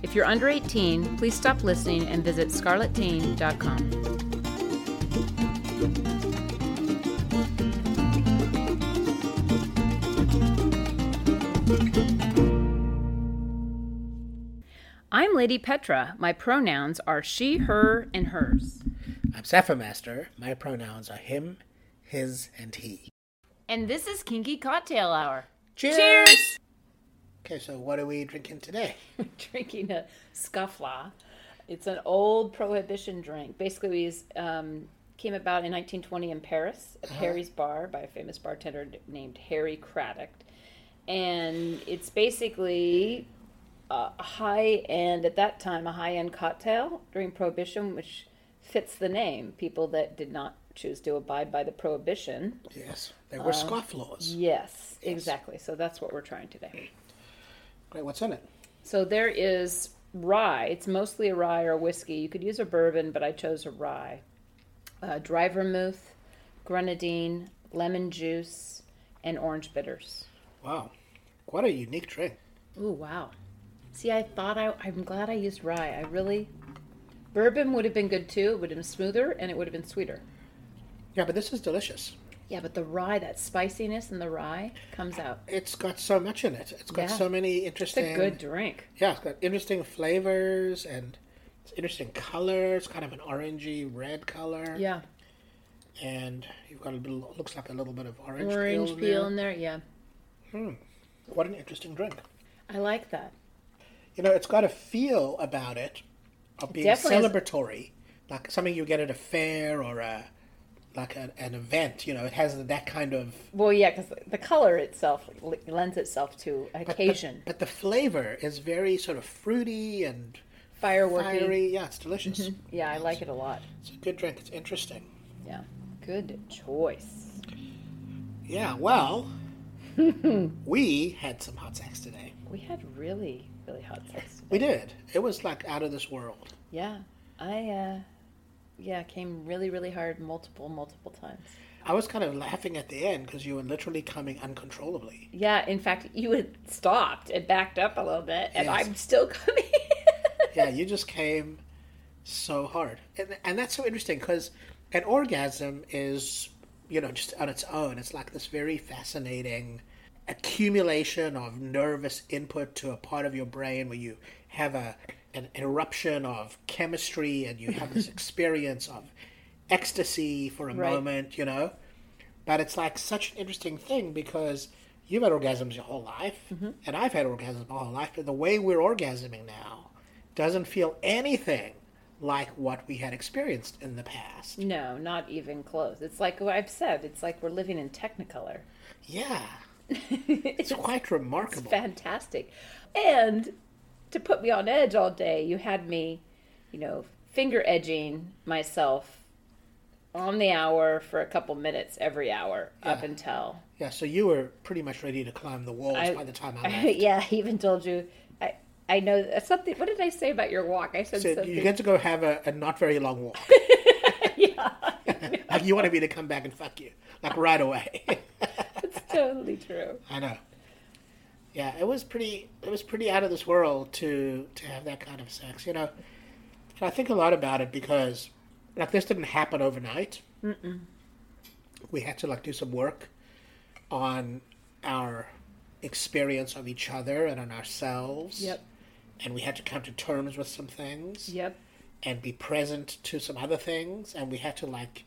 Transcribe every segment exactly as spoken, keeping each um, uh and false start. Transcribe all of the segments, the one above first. If you're under eighteen, please stop listening and visit scarleteen dot com. I'm Lady Petra. My pronouns are she, her, and hers. I'm Saffa Master. My pronouns are him, his, and he. And this is Kinky Cocktail Hour. Cheers! Cheers! Okay, so what are we drinking today? We're drinking a scufflaw. It's an old prohibition drink. Basically, it um, came about in nineteen twenty in Paris at uh-huh. Harry's Bar by a famous bartender named Harry Craddock. And it's basically a high-end, at that time, a high-end cocktail during Prohibition, which fits the name. People that did not choose to abide by the Prohibition. Yes, they were uh, scofflaws. Yes, yes, exactly. So that's what we're trying today. Great. What's in it? So there is rye. It's mostly a rye or whiskey. You could use a bourbon, but I chose a rye. Uh, dry vermouth, grenadine, lemon juice, and orange bitters. Wow. What a unique drink. Ooh, wow. See, I thought I... I'm glad I used rye. I really... Bourbon would have been good, too. It would have been smoother, and it would have been sweeter. Yeah, but this is delicious. Yeah, but the rye, that spiciness in the rye comes out. It's got so much in it. It's got yeah. so many interesting... It's a good drink. Yeah, it's got interesting flavors and it's interesting colors. Kind of an orangey red color. Yeah. And you've got a little... looks like a little bit of orange, orange peel, peel in there. Yeah. Hmm. What an interesting drink. I like that. You know, it's got a feel about it of being definitely celebratory. Like something you get at a fair or a... like an, an event, you know, it has that kind of... Well, yeah, because the color itself lends itself to an but, occasion. But, but the flavor is very sort of fruity and... Fireworky. Fiery. Yeah, it's delicious. Mm-hmm. Yeah, yes. I like it a lot. It's a good drink. It's interesting. Yeah. Good choice. Yeah, well, we had some hot sex today. We had really, really hot sex today. We did. It was like out of this world. Yeah. I, uh... Yeah, it came really, really hard multiple, multiple times. I was kind of laughing at the end because you were literally coming uncontrollably. Yeah, in fact, you had stopped and backed up a little bit, and yes. I'm still coming. Yeah, you just came so hard. And, and that's so interesting because an orgasm is, you know, just on its own. It's like this very fascinating accumulation of nervous input to a part of your brain where you have a... an eruption of chemistry and you have this experience of ecstasy for a right. moment, you know, but it's like such an interesting thing because you've had orgasms your whole life mm-hmm. and I've had orgasms my whole life, but the way we're orgasming now doesn't feel anything like what we had experienced in the past. No, not even close. It's like what I've said, it's like we're living in Technicolor. Yeah. It's quite remarkable. It's fantastic. And to put me on edge all day, you had me, you know, finger edging myself on the hour for a couple minutes every hour yeah. up until... Yeah, so you were pretty much ready to climb the walls I, by the time I left. I, yeah, I even told you, I I know something... What did I say about your walk? I said so something... You get to go have a, a not very long walk. Yeah. Like you wanted me to come back and fuck you, like right away. It's totally true. I know. Yeah, it was pretty. It was pretty out of this world to to have that kind of sex, you know. And I think a lot about it because, like, this didn't happen overnight. Mm-mm. We had to like do some work on our experience of each other and on ourselves. Yep. And we had to come to terms with some things. Yep. And be present to some other things, and we had to like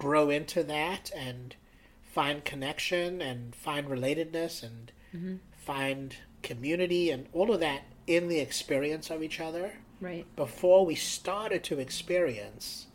grow into that and find connection and find relatedness and mm-hmm. find community and all of that in the experience of each other. Right. Before we started to experience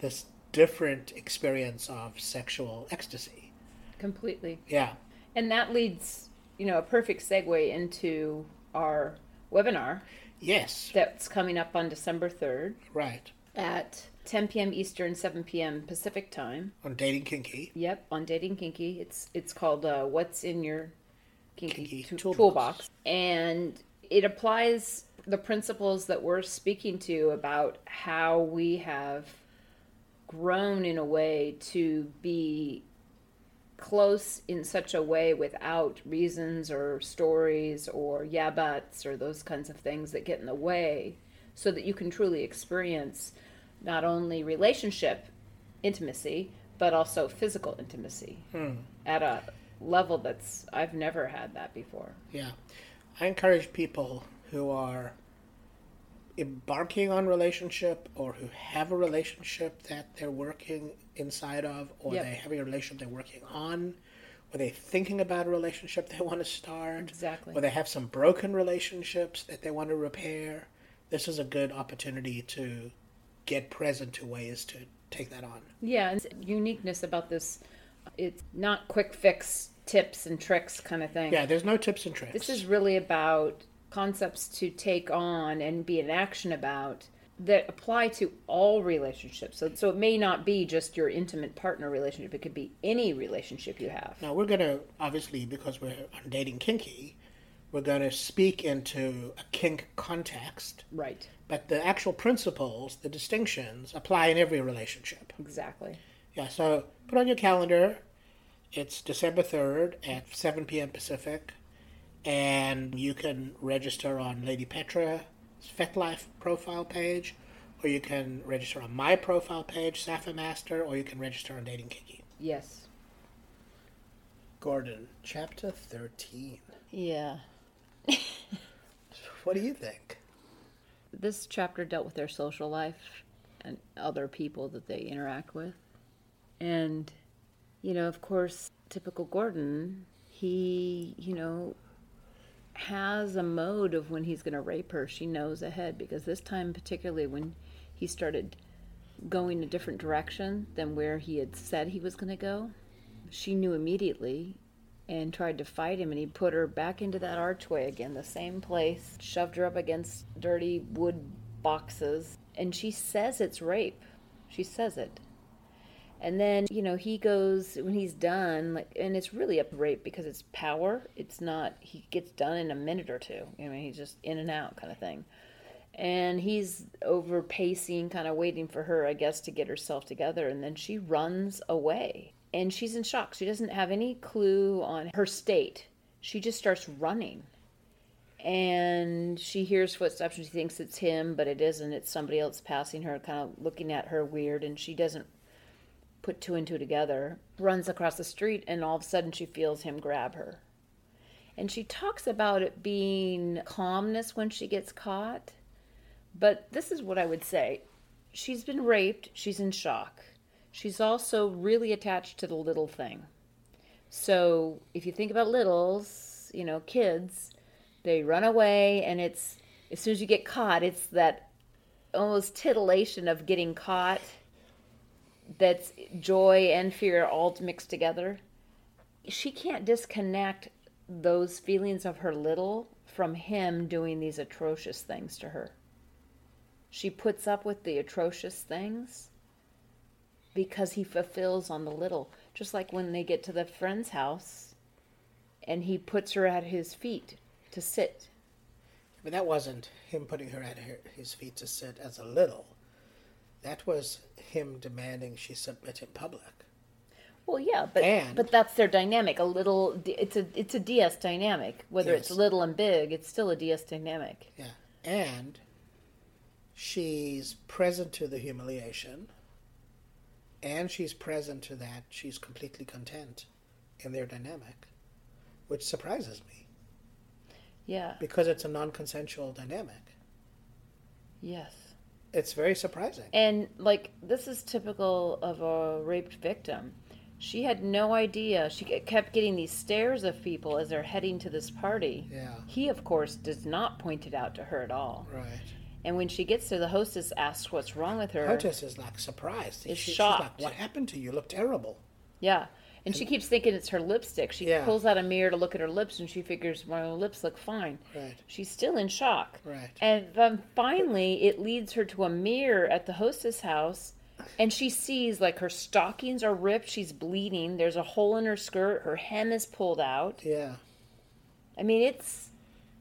this different experience of sexual ecstasy. Completely. Yeah. And that leads, you know, a perfect segue into our webinar. Yes. That's coming up on December third. Right. At ten p.m. Eastern, seven p.m. Pacific time. On Dating Kinky. Yep, on Dating Kinky. It's it's called uh, What's in Your Kinky, Kinky to- Toolbox. Toolbox. And it applies the principles that we're speaking to about how we have grown in a way to be close in such a way without reasons or stories or yeah buts or those kinds of things that get in the way, so that you can truly experience not only relationship intimacy, but also physical intimacy hmm. at a level that's, I've never had that before. Yeah. I encourage people who are embarking on relationship or who have a relationship that they're working inside of, or yep. they're having a relationship they're working on, or they're thinking about a relationship they want to start, exactly. or they have some broken relationships that they want to repair. This is a good opportunity to get present to ways to take that on. Yeah, and uniqueness about this, it's not quick fix tips and tricks kind of thing. Yeah, there's no tips and tricks. This is really about concepts to take on and be in action about that apply to all relationships. So, so it may not be just your intimate partner relationship. It could be any relationship you have. Now, we're going to, obviously, because we're on Dating Kinky, we're going to speak into a kink context. Right. But the actual principles, the distinctions, apply in every relationship. Exactly. Yeah, so put on your calendar. It's December third at seven p.m. Pacific. And you can register on Lady Petra's FetLife profile page, or you can register on my profile page, Saffa Master, or you can register on Dating Kinky. Yes. Gordon, chapter thirteen. Yeah. What do you think? This chapter dealt with their social life and other people that they interact with. And, you know, of course, typical Gordon, he, you know, has a mode of when he's going to rape her. She knows ahead, because this time particularly when he started going a different direction than where he had said he was going to go, she knew immediately and tried to fight him, and he put her back into that archway again, the same place, shoved her up against dirty wood boxes, and she says it's rape. She says it. And then, you know, he goes, when he's done, like, and it's really a rape because it's power. It's not, he gets done in a minute or two. I mean, he's just in and out kind of thing. And he's over pacing, kind of waiting for her, I guess, to get herself together. And then she runs away. And she's in shock. She doesn't have any clue on her state. She just starts running. And she hears footsteps and she thinks it's him, but it isn't. It's somebody else passing her, kind of looking at her weird, and she doesn't put two and two together, runs across the street, and all of a sudden she feels him grab her. And she talks about it being calmness when she gets caught. But this is what I would say. She's been raped. She's in shock. She's also really attached to the little thing. So if you think about littles, you know, kids, they run away, and it's, as soon as you get caught, it's that almost titillation of getting caught. That's joy and fear all mixed together. She can't disconnect those feelings of her little from him doing these atrocious things to her. She puts up with the atrocious things because he fulfills on the little. Just like when they get to the friend's house and he puts her at his feet to sit. But that wasn't him putting her at her, his feet to sit as a little. That was him demanding she submit in public. Well, yeah, but and, but that's their dynamic. A little, it's a it's a D S dynamic. Whether yes. it's little and big, it's still a D S dynamic. Yeah, and she's present to the humiliation, and she's present to that she's completely content in their dynamic, which surprises me. Yeah, because it's a non-consensual dynamic. Yes. It's very surprising. And, like, this is typical of a raped victim. She had no idea. She kept getting these stares of people as they're heading to this party. Yeah. He, of course, does not point it out to her at all. Right. And when she gets there, the hostess asks what's wrong with her. The hostess is, like, surprised. Is she, shocked. She's like, what happened to you? You look terrible. Yeah. And, and she keeps thinking it's her lipstick. She yeah. pulls out a mirror to look at her lips, and she figures, well, her lips look fine. Right. She's still in shock. Right. And then finally, it leads her to a mirror at the hostess house, and she sees, like, her stockings are ripped. She's bleeding. There's a hole in her skirt. Her hem is pulled out. Yeah. I mean, it's...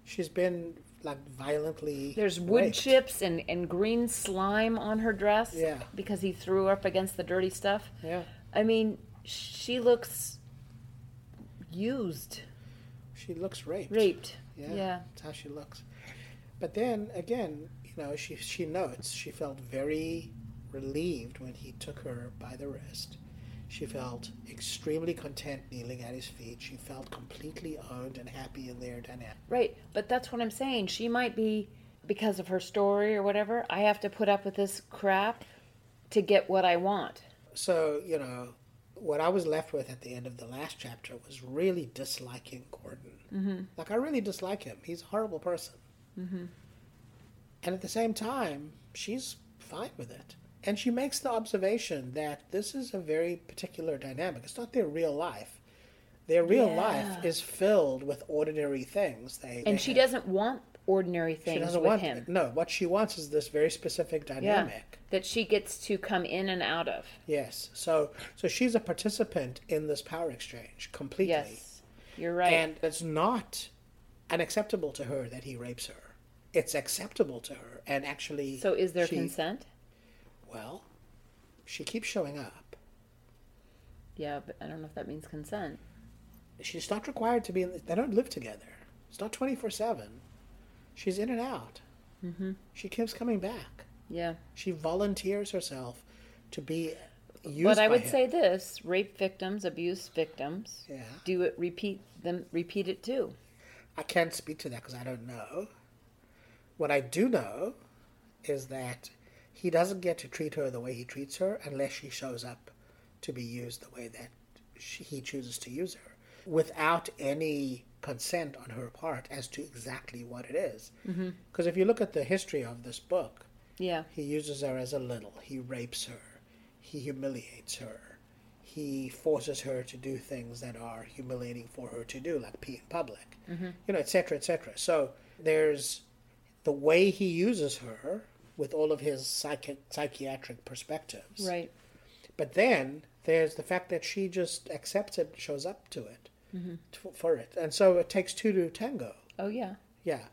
She's been, like, violently... There's wood raped. chips and, and green slime on her dress. Yeah. Because he threw her up against the dirty stuff. Yeah. I mean... She looks used. She looks raped. Raped. Yeah, yeah. That's how she looks. But then, again, you know, she she notes she felt very relieved when he took her by the wrist. She felt extremely content kneeling at his feet. She felt completely owned and happy in their dynamic. Right, but that's what I'm saying. She might be, because of her story or whatever, I have to put up with this crap to get what I want. So, you know... What I was left with at the end of the last chapter was really disliking Gordon. Mm-hmm. Like, I really dislike him. He's a horrible person. Mm-hmm. And at the same time, she's fine with it. And she makes the observation that this is a very particular dynamic. It's not their real life. Their real yeah. life is filled with ordinary things. They, and they she have. doesn't want ordinary things she doesn't with want, him. No, what she wants is this very specific dynamic. Yeah. That she gets to come in and out of. Yes. So so she's a participant in this power exchange completely. Yes, you're right. And it's not unacceptable to her that he rapes her. It's acceptable to her. And actually... So is there she, consent? Well, she keeps showing up. Yeah, but I don't know if that means consent. She's not required to be... In, they don't live together. It's not twenty-four seven. She's in and out. Mm-hmm. She keeps coming back. Yeah. She volunteers herself to be used But I by would him. say this, rape victims, abuse victims, yeah. do it, repeat them, repeat it too. I can't speak to that because I don't know. What I do know is that he doesn't get to treat her the way he treats her unless she shows up to be used the way that she, he chooses to use her without any consent on her part as to exactly what it is. Because mm-hmm. if you look at the history of this book, yeah. He uses her as a little. He rapes her. He humiliates her. He forces her to do things that are humiliating for her to do, like pee in public, mm-hmm. you know, et cetera, et cetera. So there's the way he uses her with all of his psychi- psychiatric perspectives. Right. But then there's the fact that she just accepts it and shows up to it, mm-hmm. t- for it. And so it takes two to tango. Oh, yeah. Yeah.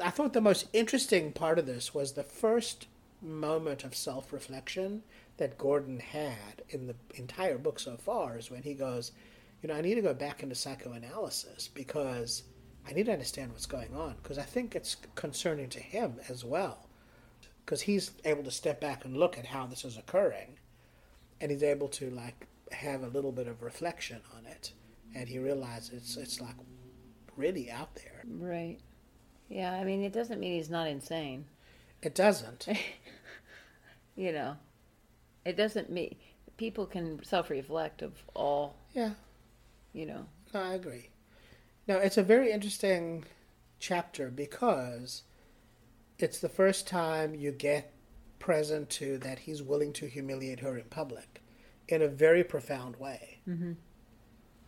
I thought the most interesting part of this was the first moment of self-reflection that Gordon had in the entire book so far is when he goes, you know, I need to go back into psychoanalysis because I need to understand what's going on because I think it's concerning to him as well because he's able to step back and look at how this is occurring and he's able to, like, have a little bit of reflection on it and he realizes it's, it's like, really out there. Right. Yeah, I mean, it doesn't mean he's not insane. It doesn't. You know, it doesn't mean... People can self-reflect of all... Yeah. You know. No, I agree. Now, it's a very interesting chapter because it's the first time you get present to that he's willing to humiliate her in public in a very profound way. Mm-hmm.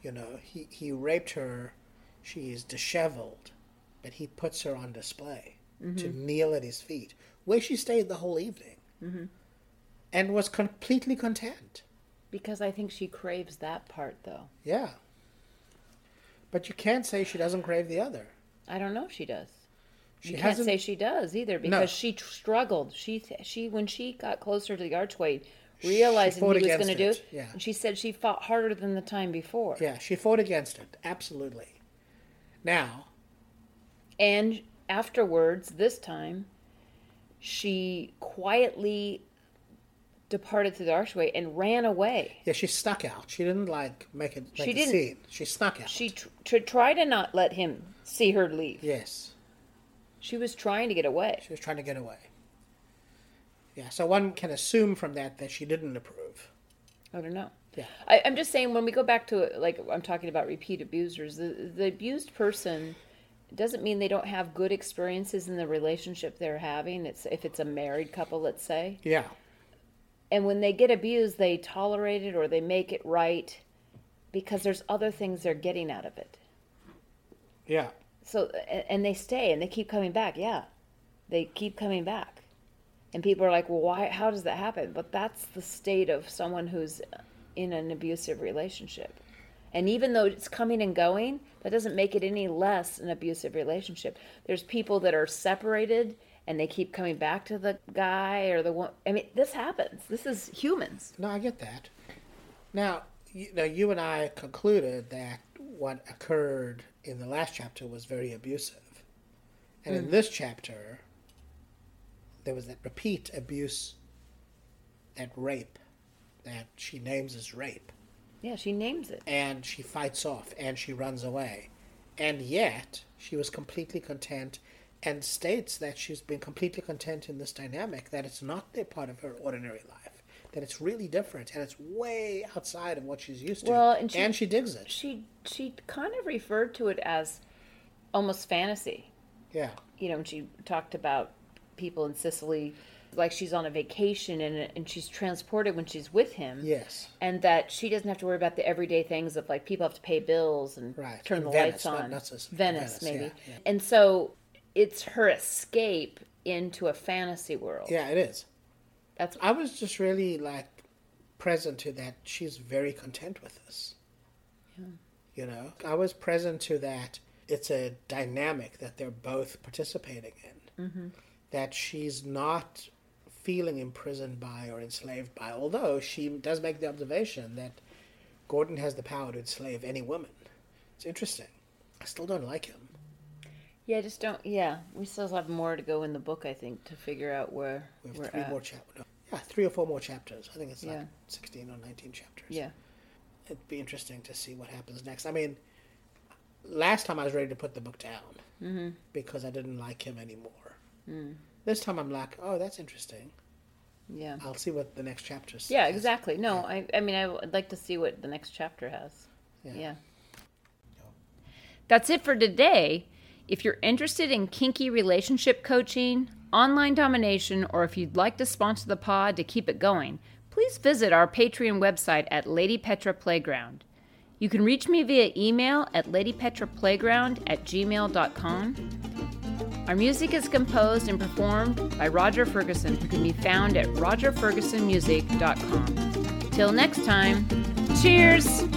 You know, he, he raped her. She is disheveled. But he puts her on display mm-hmm. to kneel at his feet, where she stayed the whole evening mm-hmm. and was completely content. Because I think she craves that part, though. Yeah. But you can't say she doesn't crave the other. I don't know if she does. She you can't say she does either because no. she tr- struggled. She, she When she got closer to the archway, realizing he was going to do it, yeah. and she said she fought harder than the time before. Yeah, she fought against it. Absolutely. Now... And afterwards, this time, she quietly departed through the archway and ran away. Yeah, she snuck out. She didn't, like, make a, make she didn't, a scene. She snuck out. She tr- tr- tried to not let him see her leave. Yes. She was trying to get away. She was trying to get away. Yeah, so one can assume from that that she didn't approve. I don't know. Yeah. I, I'm just saying when we go back to, like, I'm talking about repeat abusers, the, the abused person doesn't mean they don't have good experiences in the relationship they're having. It's if it's a married couple, let's say. Yeah. And when they get abused, they tolerate it or they make it right because there's other things they're getting out of it. Yeah. So, and they stay and they keep coming back. Yeah. They keep coming back. And people are like, well, why, how does that happen? But that's the state of someone who's in an abusive relationship. And even though it's coming and going, that doesn't make it any less an abusive relationship. There's people that are separated and they keep coming back to the guy or the one. I mean, this happens. This is humans. No, I get that. Now, you know, you and I concluded that what occurred in the last chapter was very abusive. And mm. in this chapter, there was that repeat abuse, that rape, that she names as rape. Yeah, she names it. And she fights off, and she runs away. And yet, she was completely content and states that she's been completely content in this dynamic, that it's not a part of her ordinary life, that it's really different, and it's way outside of what she's used to. Well, and she, and she digs it. She she kind of referred to it as almost fantasy. Yeah. You know, when she talked about people in Sicily, like she's on a vacation and and she's transported when she's with him. Yes. And that she doesn't have to worry about the everyday things of like people have to pay bills and right. turn and the Venice, lights on. Not, not Venice, Venice, maybe. Yeah, yeah. And so it's her escape into a fantasy world. Yeah, it is. That's. I was just really like present to that. She's very content with this. Yeah. You know, I was present to that. It's a dynamic that they're both participating in. Mm-hmm. That she's not feeling imprisoned by or enslaved by, although she does make the observation that Gordon has the power to enslave any woman. It's interesting. I still don't like him. Yeah, I just don't. Yeah, we still have more to go in the book, I think, to figure out where we have we're three at. more chap- no, yeah, three or four more chapters. I think it's like yeah. sixteen or nineteen chapters. Yeah. It'd be interesting to see what happens next. I mean, last time I was ready to put the book down mm-hmm. because I didn't like him anymore. Mm. This time I'm like, oh, that's interesting. Yeah. I'll see what the next chapter says. Yeah, exactly. No, yeah. I I mean, I would like to see what the next chapter has. Yeah. yeah. That's it for today. If you're interested in kinky relationship coaching, online domination, or if you'd like to sponsor the pod to keep it going, please visit our Patreon website at Lady Petra Playground. You can reach me via email at ladypetraplayground at gmail dot com. Our music is composed and performed by Roger Ferguson, who can be found at roger ferguson music dot com. Till next time, cheers!